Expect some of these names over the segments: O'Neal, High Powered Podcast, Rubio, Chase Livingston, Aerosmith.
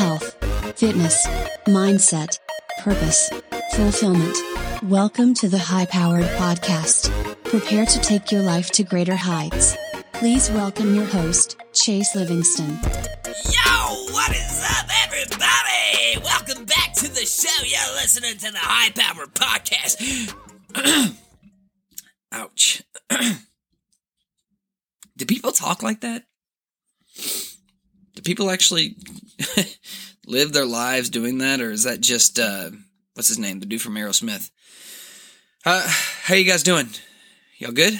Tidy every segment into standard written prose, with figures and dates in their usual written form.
health, fitness, mindset, purpose, fulfillment. Welcome to the High Powered Podcast. Prepare to take your life to greater heights. Please welcome your host, Chase Livingston. Yo, what is up, everybody? Welcome back to the show. You're listening to the High Powered Podcast. Ouch. Do people talk like that? Do people actually live their lives doing that, or is that just, what's his name, the dude from Aerosmith? How you guys doing? Y'all good?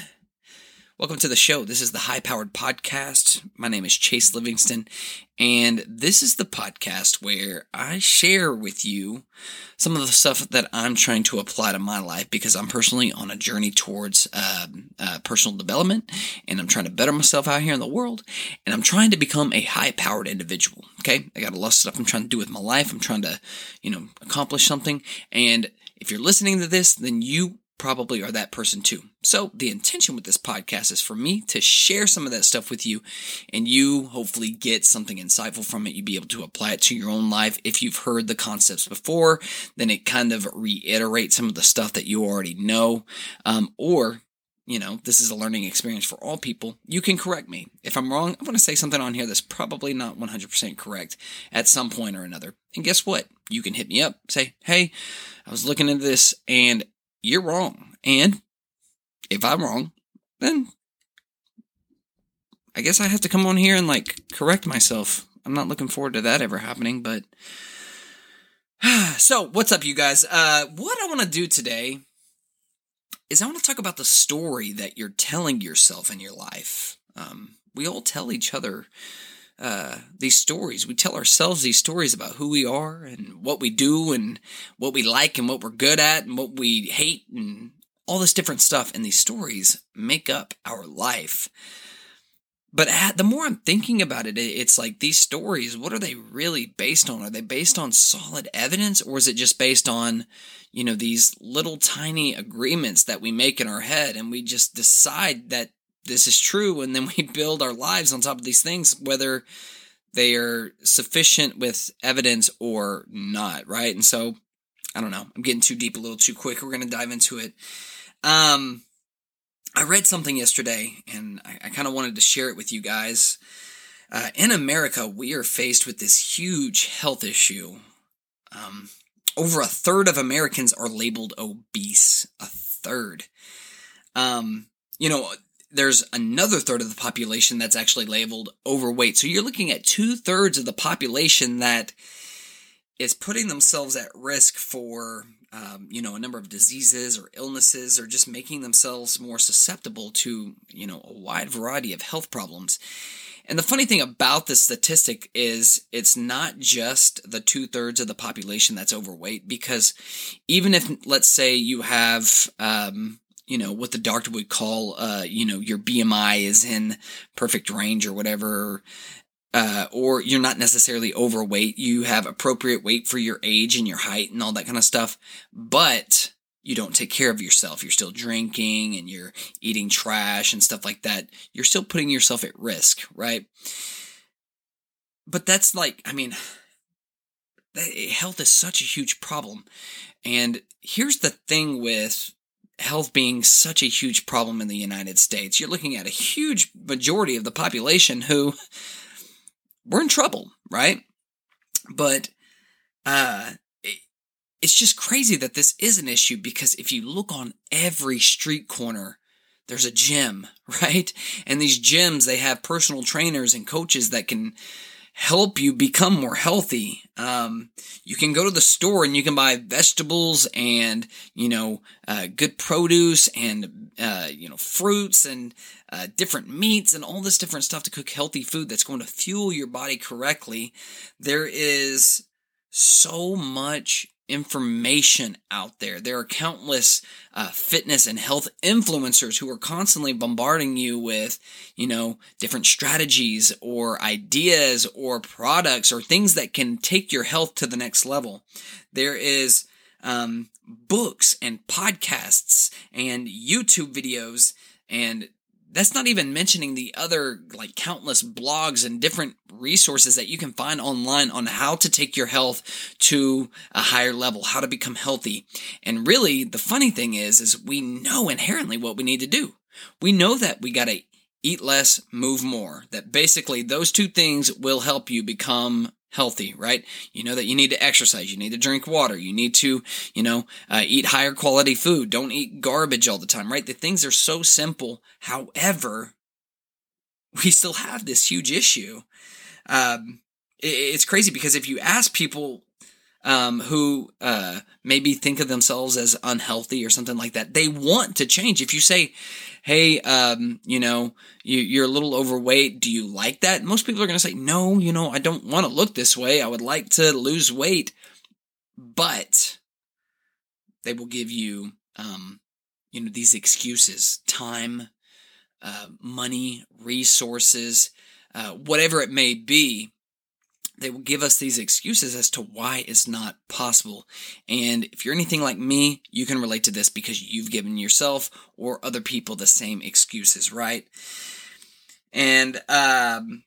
Welcome to the show. This is the High Powered Podcast. My name is Chase Livingston, and this is the podcast where I share with you some of the stuff that I'm trying to apply to my life, because I'm personally on a journey towards personal development, and I'm trying to better myself out here in the world, and I'm trying to become a high-powered individual, okay? I got a lot of stuff I'm trying to do with my life. I'm trying to, accomplish something, and if you're listening to this, then you probably are that person too. So the intention with this podcast is for me to share some of that stuff with you, and you hopefully get something insightful from it. You'd be able to apply it to your own life. If you've heard the concepts before, then it kind of reiterates some of the stuff that you already know, or this is a learning experience for all people. You can correct me. If I'm wrong, I'm going to say something on here that's probably not 100% correct at some point or another. And guess what? You can hit me up, say, hey, I was looking into this and you're wrong. And if I'm wrong, then I guess I have to come on here and correct myself. I'm not looking forward to that ever happening, but so what's up, you guys? What I want to do today is I want to talk about the story that you're telling yourself in your life. We all tell each other these stories. We tell ourselves these stories about who we are and what we do and what we like and what we're good at and what we hate and all this different stuff. And these stories make up our life. But the more I'm thinking about it, it's like these stories, what are they really based on? Are they based on solid evidence, or is it just based on, these little tiny agreements that we make in our head, and we just decide that this is true, and then we build our lives on top of these things, whether they are sufficient with evidence or not, right? And so, I don't know. I'm getting too deep a little too quick. We're going to dive into it. I read something yesterday, and I kind of wanted to share it with you guys. In America, we are faced with this huge health issue. Over a third of Americans are labeled obese. A third. There's another third of the population that's actually labeled overweight. So you're looking at 2/3 of the population that is putting themselves at risk for, a number of diseases or illnesses, or just making themselves more susceptible to, a wide variety of health problems. And the funny thing about this statistic is it's not just the 2/3 of the population that's overweight, because even if, let's say, you have, what the doctor would call, your BMI is in perfect range or whatever, or you're not necessarily overweight. You have appropriate weight for your age and your height and all that kind of stuff, but you don't take care of yourself. You're still drinking and you're eating trash and stuff like that. You're still putting yourself at risk, right? But that's health is such a huge problem. And here's the thing with health being such a huge problem in the United States. You're looking at a huge majority of the population who we're in trouble, right? But it's just crazy that this is an issue, because if you look on every street corner, there's a gym, right? And these gyms, they have personal trainers and coaches that can help you become more healthy. You can go to the store and you can buy vegetables and, good produce and, fruits and, different meats and all this different stuff to cook healthy food that's going to fuel your body correctly. There is so much information out there. There are countless fitness and health influencers who are constantly bombarding you with, different strategies or ideas or products or things that can take your health to the next level. There is books and podcasts and YouTube videos and that's not even mentioning the other like countless blogs and different resources that you can find online on how to take your health to a higher level, how to become healthy. And really the funny thing is we know inherently what we need to do. We know that we got to eat less, move more, that basically those two things will help you become healthy, right? You know that you need to exercise, you need to drink water, you need to, eat higher quality food, don't eat garbage all the time, right? The things are so simple. However, we still have this huge issue. It's crazy because if you ask people who maybe think of themselves as unhealthy or something like that, they want to change. If you say, hey, you're a little overweight, do you like that? Most people are going to say, no, I don't want to look this way. I would like to lose weight, but they will give you, these excuses, time, money, resources, whatever it may be. They will give us these excuses as to why it's not possible. And if you're anything like me, you can relate to this because you've given yourself or other people the same excuses, right? And, when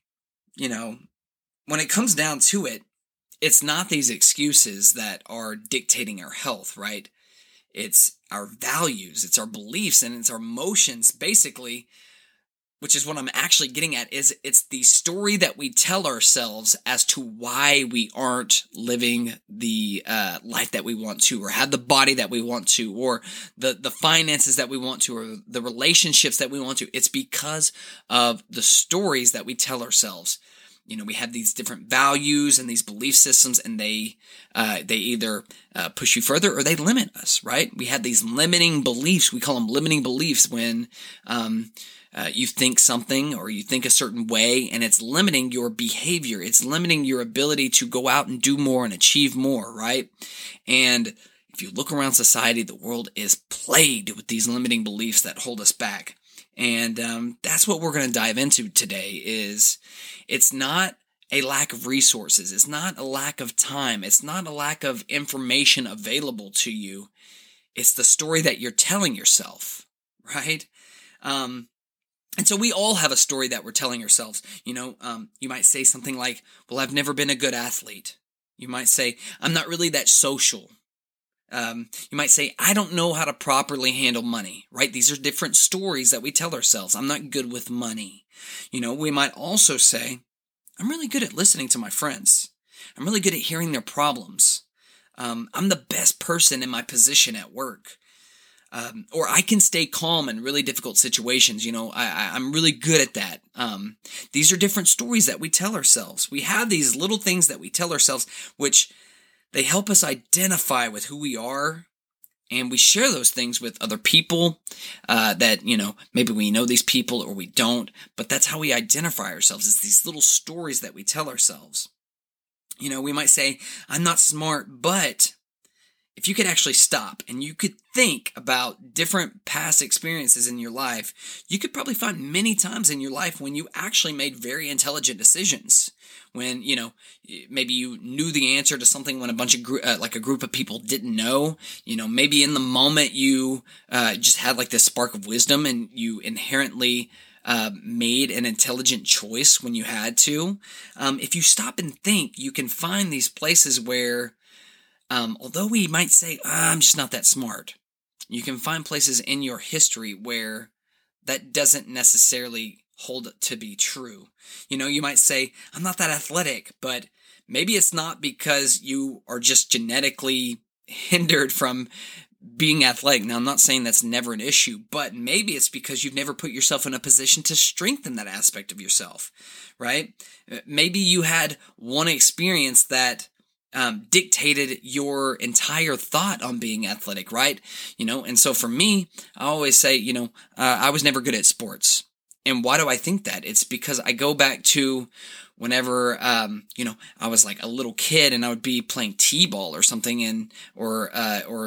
it comes down to it, it's not these excuses that are dictating our health, right? It's our values, it's our beliefs, and it's our emotions, basically. Which is what I'm actually getting at, is it's the story that we tell ourselves as to why we aren't living the life that we want to, or have the body that we want to, or the finances that we want to, or the relationships that we want to. It's because of the stories that we tell ourselves. We have these different values and these belief systems, and they either push you further or they limit us, right? We have these limiting beliefs. We call them limiting beliefs when you think something or you think a certain way, and it's limiting your behavior. It's limiting your ability to go out and do more and achieve more, right? And if you look around society, the world is plagued with these limiting beliefs that hold us back. And that's what we're going to dive into today. Is it's not a lack of resources. It's not a lack of time. It's not a lack of information available to you. It's the story that you're telling yourself, right? And so we all have a story that we're telling ourselves. You might say something like, well, I've never been a good athlete. You might say, I'm not really that social. You might say, I don't know how to properly handle money, right? These are different stories that we tell ourselves. I'm not good with money. We might also say, I'm really good at listening to my friends. I'm really good at hearing their problems. I'm the best person in my position at work. Or I can stay calm in really difficult situations. I'm really good at that. These are different stories that we tell ourselves. We have these little things that we tell ourselves, which they help us identify with who we are, and we share those things with other people that maybe we know these people or we don't, but that's how we identify ourselves. It's these little stories that we tell ourselves. We might say, I'm not smart, but if you could actually stop and you could think about different past experiences in your life, you could probably find many times in your life when you actually made very intelligent decisions. When, maybe you knew the answer to something when a group of people didn't know. Maybe in the moment you just had like this spark of wisdom and you inherently made an intelligent choice when you had to. If you stop and think, you can find these places where, although we might say, I'm just not that smart, you can find places in your history where that doesn't necessarily hold to be true. You might say, I'm not that athletic, but maybe it's not because you are just genetically hindered from being athletic. Now, I'm not saying that's never an issue, but maybe it's because you've never put yourself in a position to strengthen that aspect of yourself, right? Maybe you had one experience that dictated your entire thought on being athletic, right? And so for me, I always say, I was never good at sports. And why do I think that? It's because I go back to whenever, I was like a little kid and I would be playing t-ball or something or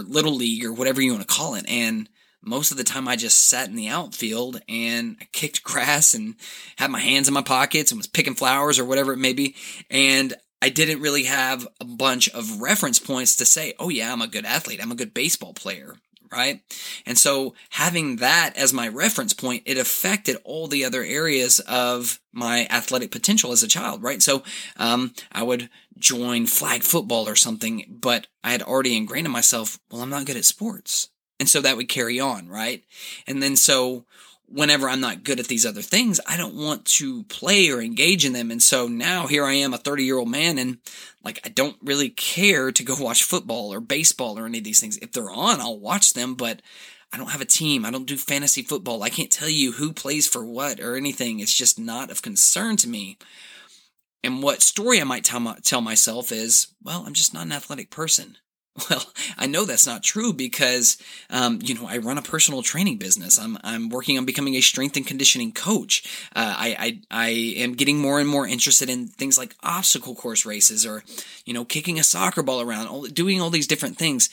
little league or whatever you want to call it. And most of the time I just sat in the outfield and I kicked grass and had my hands in my pockets and was picking flowers or whatever it may be. And I didn't really have a bunch of reference points to say, oh yeah, I'm a good athlete. I'm a good baseball player. right? And so having that as my reference point, it affected all the other areas of my athletic potential as a child, right? So I would join flag football or something, but I had already ingrained in myself, well, I'm not good at sports. And so that would carry on, right? And then so whenever I'm not good at these other things, I don't want to play or engage in them. And so now here I am, a 30-year-old man, and like I don't really care to go watch football or baseball or any of these things. If they're on, I'll watch them, but I don't have a team. I don't do fantasy football. I can't tell you who plays for what or anything. It's just not of concern to me. And what story I might tell myself is, well, I'm just not an athletic person. Well, I know that's not true because, I run a personal training business. I'm working on becoming a strength and conditioning coach. I am getting more and more interested in things like obstacle course races or, kicking a soccer ball around, doing all these different things.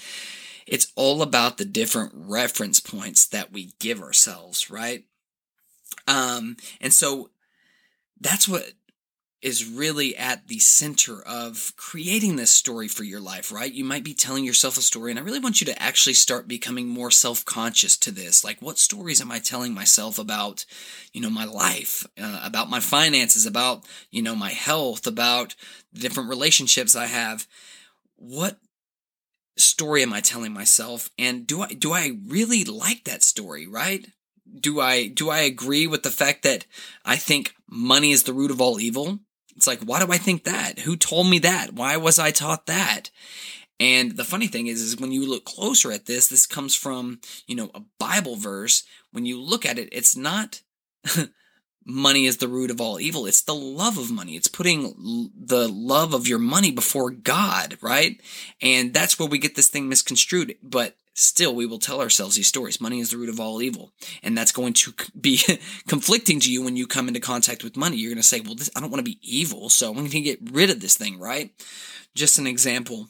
It's all about the different reference points that we give ourselves, right? And so that's what is really at the center of creating this story for your life, right? You might be telling yourself a story, and I really want you to actually start becoming more self-conscious to this. Like, what stories am I telling myself about, my life, about my finances, about, my health, about the different relationships I have? What story am I telling myself? And do I really like that story, right? Do I agree with the fact that I think money is the root of all evil? It's like, why do I think that? Who told me that? Why was I taught that? And the funny thing is when you look closer at this, this comes from, a Bible verse. When you look at it, it's not money is the root of all evil. It's the love of money. It's putting the love of your money before God, right? And that's where we get this thing misconstrued. But still, we will tell ourselves these stories. Money is the root of all evil. And that's going to be conflicting to you when you come into contact with money. You're going to say, well, I don't want to be evil, so I'm going to get rid of this thing, right? Just an example.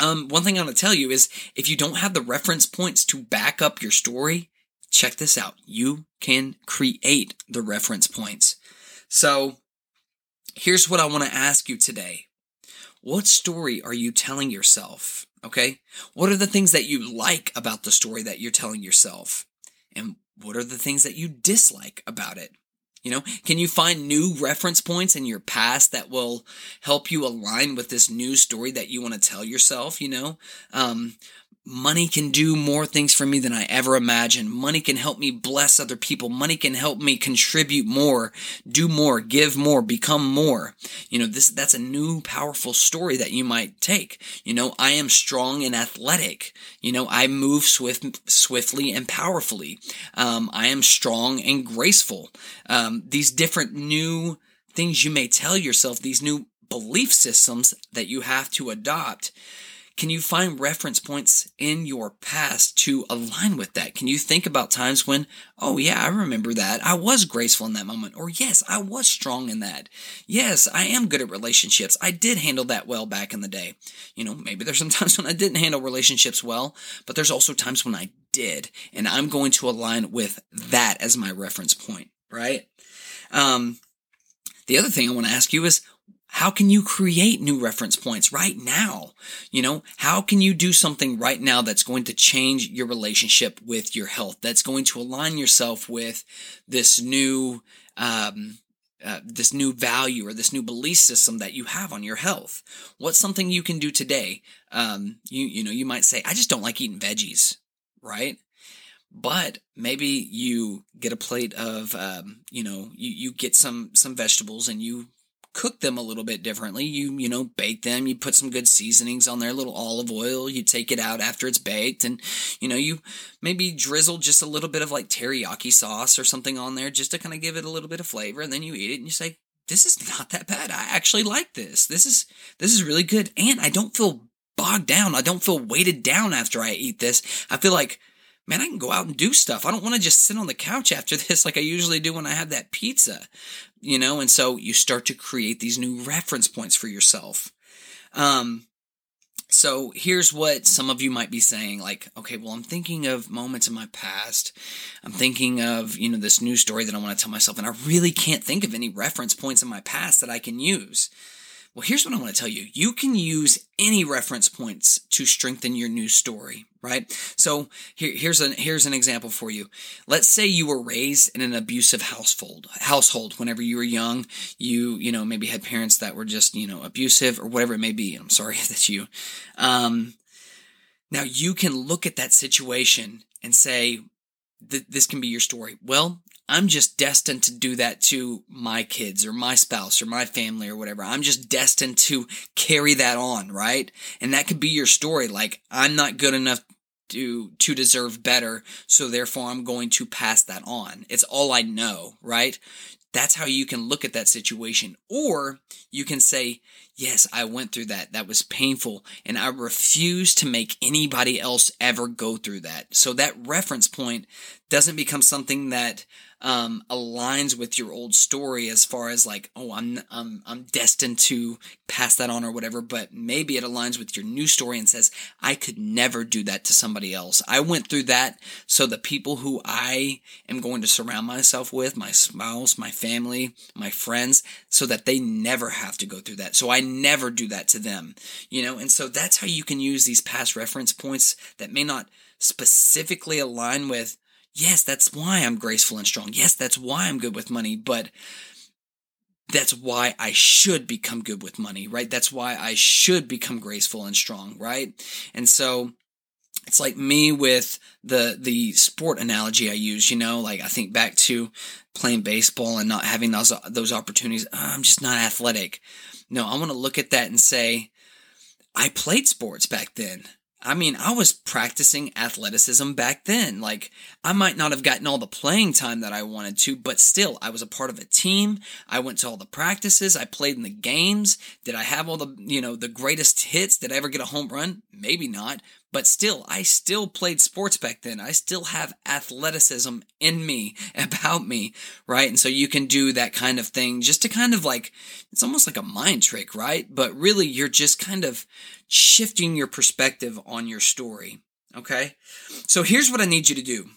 One thing I want to tell you is if you don't have the reference points to back up your story, check this out. You can create the reference points. So here's what I want to ask you today. What story are you telling yourself? Okay, what are the things that you like about the story that you're telling yourself? And what are the things that you dislike about it? Can you find new reference points in your past that will help you align with this new story that you want to tell yourself? Money can do more things for me than I ever imagined. Money can help me bless other people. Money can help me contribute more, do more, give more, become more. That's a new powerful story that you might take. I am strong and athletic. I move swiftly and powerfully. I am strong and graceful. These different new things you may tell yourself, these new belief systems that you have to adopt. Can you find reference points in your past to align with that? Can you think about times when, oh yeah, I remember that. I was graceful in that moment. Or yes, I was strong in that. Yes, I am good at relationships. I did handle that well back in the day. Maybe there's some times when I didn't handle relationships well, but there's also times when I did. And I'm going to align with that as my reference point, right? The other thing I want to ask you is, how can you create new reference points right now? How can you do something right now that's going to change your relationship with your health? That's going to align yourself with this new value or this new belief system that you have on your health. What's something you can do today? You might say, I just don't like eating veggies, right? But maybe you get a plate of, you get some vegetables and you cook them a little bit differently. You bake them, you put some good seasonings on there, a little olive oil, you take it out after it's baked and, you maybe drizzle just a little bit of like teriyaki sauce or something on there just to kind of give it a little bit of flavor. And then you eat it and you say, this is not that bad. I actually like this. This is really good. And I don't feel bogged down. I don't feel weighted down after I eat this. I feel like, man, I can go out and do stuff. I don't want to just sit on the couch after this like I usually do when I have that pizza, And so you start to create these new reference points for yourself. So here's what some of you might be saying, like, okay, well, I'm thinking of moments in my past. I'm thinking of, this new story that I want to tell myself, and I really can't think of any reference points in my past that I can use. Well, here's what I want to tell you. You can use any reference points to strengthen your news story, right? So here's an example for you. Let's say you were raised in an abusive household. Whenever you were young, you maybe had parents that were just, abusive or whatever it may be. I'm sorry if that's you. Now you can look at that situation and say, this can be your story. Well, I'm just destined to do that to my kids or my spouse or my family or whatever. I'm just destined to carry that on, right? And that could be your story. Like, I'm not good enough to deserve better, so therefore I'm going to pass that on. It's all I know, right? That's how you can look at that situation. Or you can say, yes, I went through that. That was painful, and I refuse to make anybody else ever go through that. So that reference point doesn't become something that aligns with your old story as far as like, oh, I'm destined to pass that on or whatever, but maybe it aligns with your new story and says, I could never do that to somebody else. I went through that, so the people who I am going to surround myself with, my spouse, my family, my friends, so that they never have to go through that. So I never do that to them, and so that's how you can use these past reference points that may not specifically align with, yes, that's why I'm graceful and strong. Yes, that's why I'm good with money, but that's why I should become good with money, right? That's why I should become graceful and strong, right? And so it's like me with the sport analogy I use, like I think back to playing baseball and not having those opportunities. I'm just not athletic. No, I want to look at that and say, I played sports back then. I mean, I was practicing athleticism back then. Like, I might not have gotten all the playing time that I wanted to, but still, I was a part of a team. I went to all the practices. I played in the games. Did I have all the, the greatest hits? Did I ever get a home run? Maybe not. But still, I still played sports back then. I still have athleticism in me, about me, right? And so you can do that kind of thing just to kind of like, it's almost like a mind trick, right? But really, you're just kind of shifting your perspective on your story, okay? So here's what I need you to do.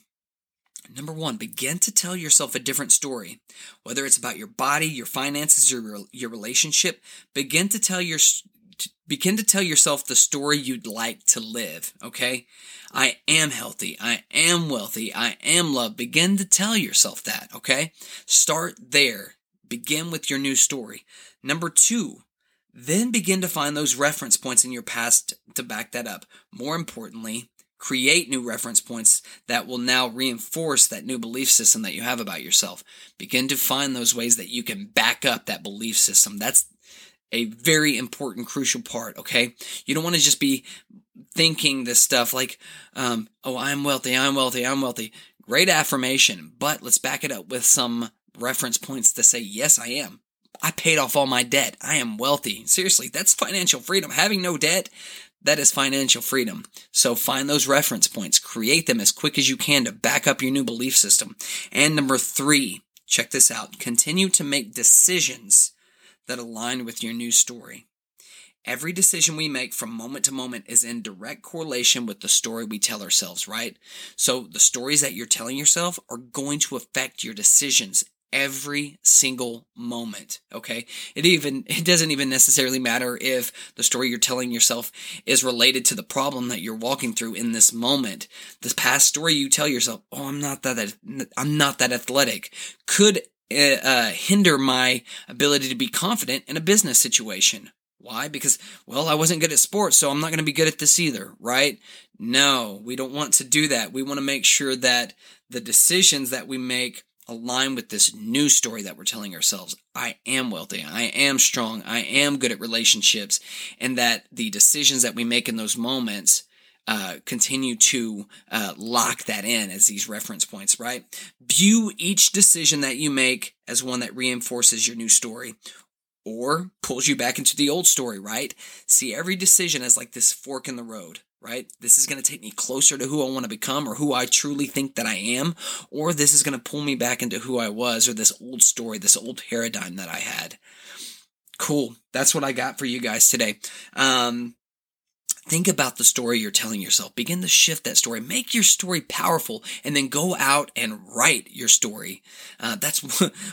Number one, begin to tell yourself a different story. Whether it's about your body, your finances, your relationship, begin to tell yourself the story you'd like to live, okay? I am healthy. I am wealthy. I am loved. Begin to tell yourself that, okay? Start there. Begin with your new story. Number two, then begin to find those reference points in your past to back that up. More importantly, create new reference points that will now reinforce that new belief system that you have about yourself. Begin to find those ways that you can back up that belief system. That's a very important, crucial part, okay? You don't want to just be thinking this stuff like, oh, I'm wealthy, I'm wealthy, I'm wealthy. Great affirmation, but let's back it up with some reference points to say, yes, I am. I paid off all my debt. I am wealthy. Seriously, that's financial freedom. Having no debt, that is financial freedom. So find those reference points. Create them as quick as you can to back up your new belief system. And number three, check this out. Continue to make decisions that align with your new story. Every decision we make from moment to moment is in direct correlation with the story we tell ourselves, right? So the stories that you're telling yourself are going to affect your decisions every single moment, okay? It doesn't even necessarily matter if the story you're telling yourself is related to the problem that you're walking through in this moment. The past story you tell yourself, oh, I'm not that athletic, could hinder my ability to be confident in a business situation. Why? Because, well, I wasn't good at sports, so I'm not going to be good at this either, right? No, we don't want to do that. We want to make sure that the decisions that we make align with this new story that we're telling ourselves. I am wealthy. I am strong. I am good at relationships. And that the decisions that we make in those moments continue to lock that in as these reference points, right? View each decision that you make as one that reinforces your new story or pulls you back into the old story, right? See every decision as like this fork in the road, right? This is going to take me closer to who I want to become or who I truly think that I am, or this is going to pull me back into who I was or this old story, this old paradigm that I had. Cool. That's what I got for you guys today. Think about the story you're telling yourself. Begin to shift that story. Make your story powerful, and then go out and write your story. That's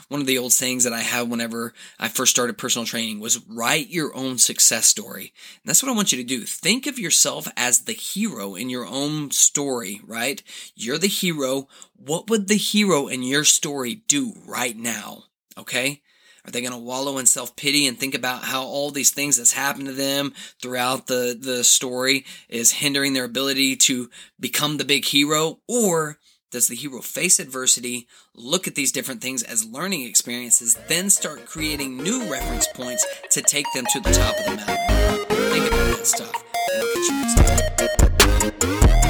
one of the old sayings that I have whenever I first started personal training was write your own success story. And that's what I want you to do. Think of yourself as the hero in your own story, right? You're the hero. What would the hero in your story do right now? Okay? Are they going to wallow in self-pity and think about how all these things that's happened to them throughout the story is hindering their ability to become the big hero? Or does the hero face adversity, look at these different things as learning experiences, then start creating new reference points to take them to the top of the mountain? Think about that stuff.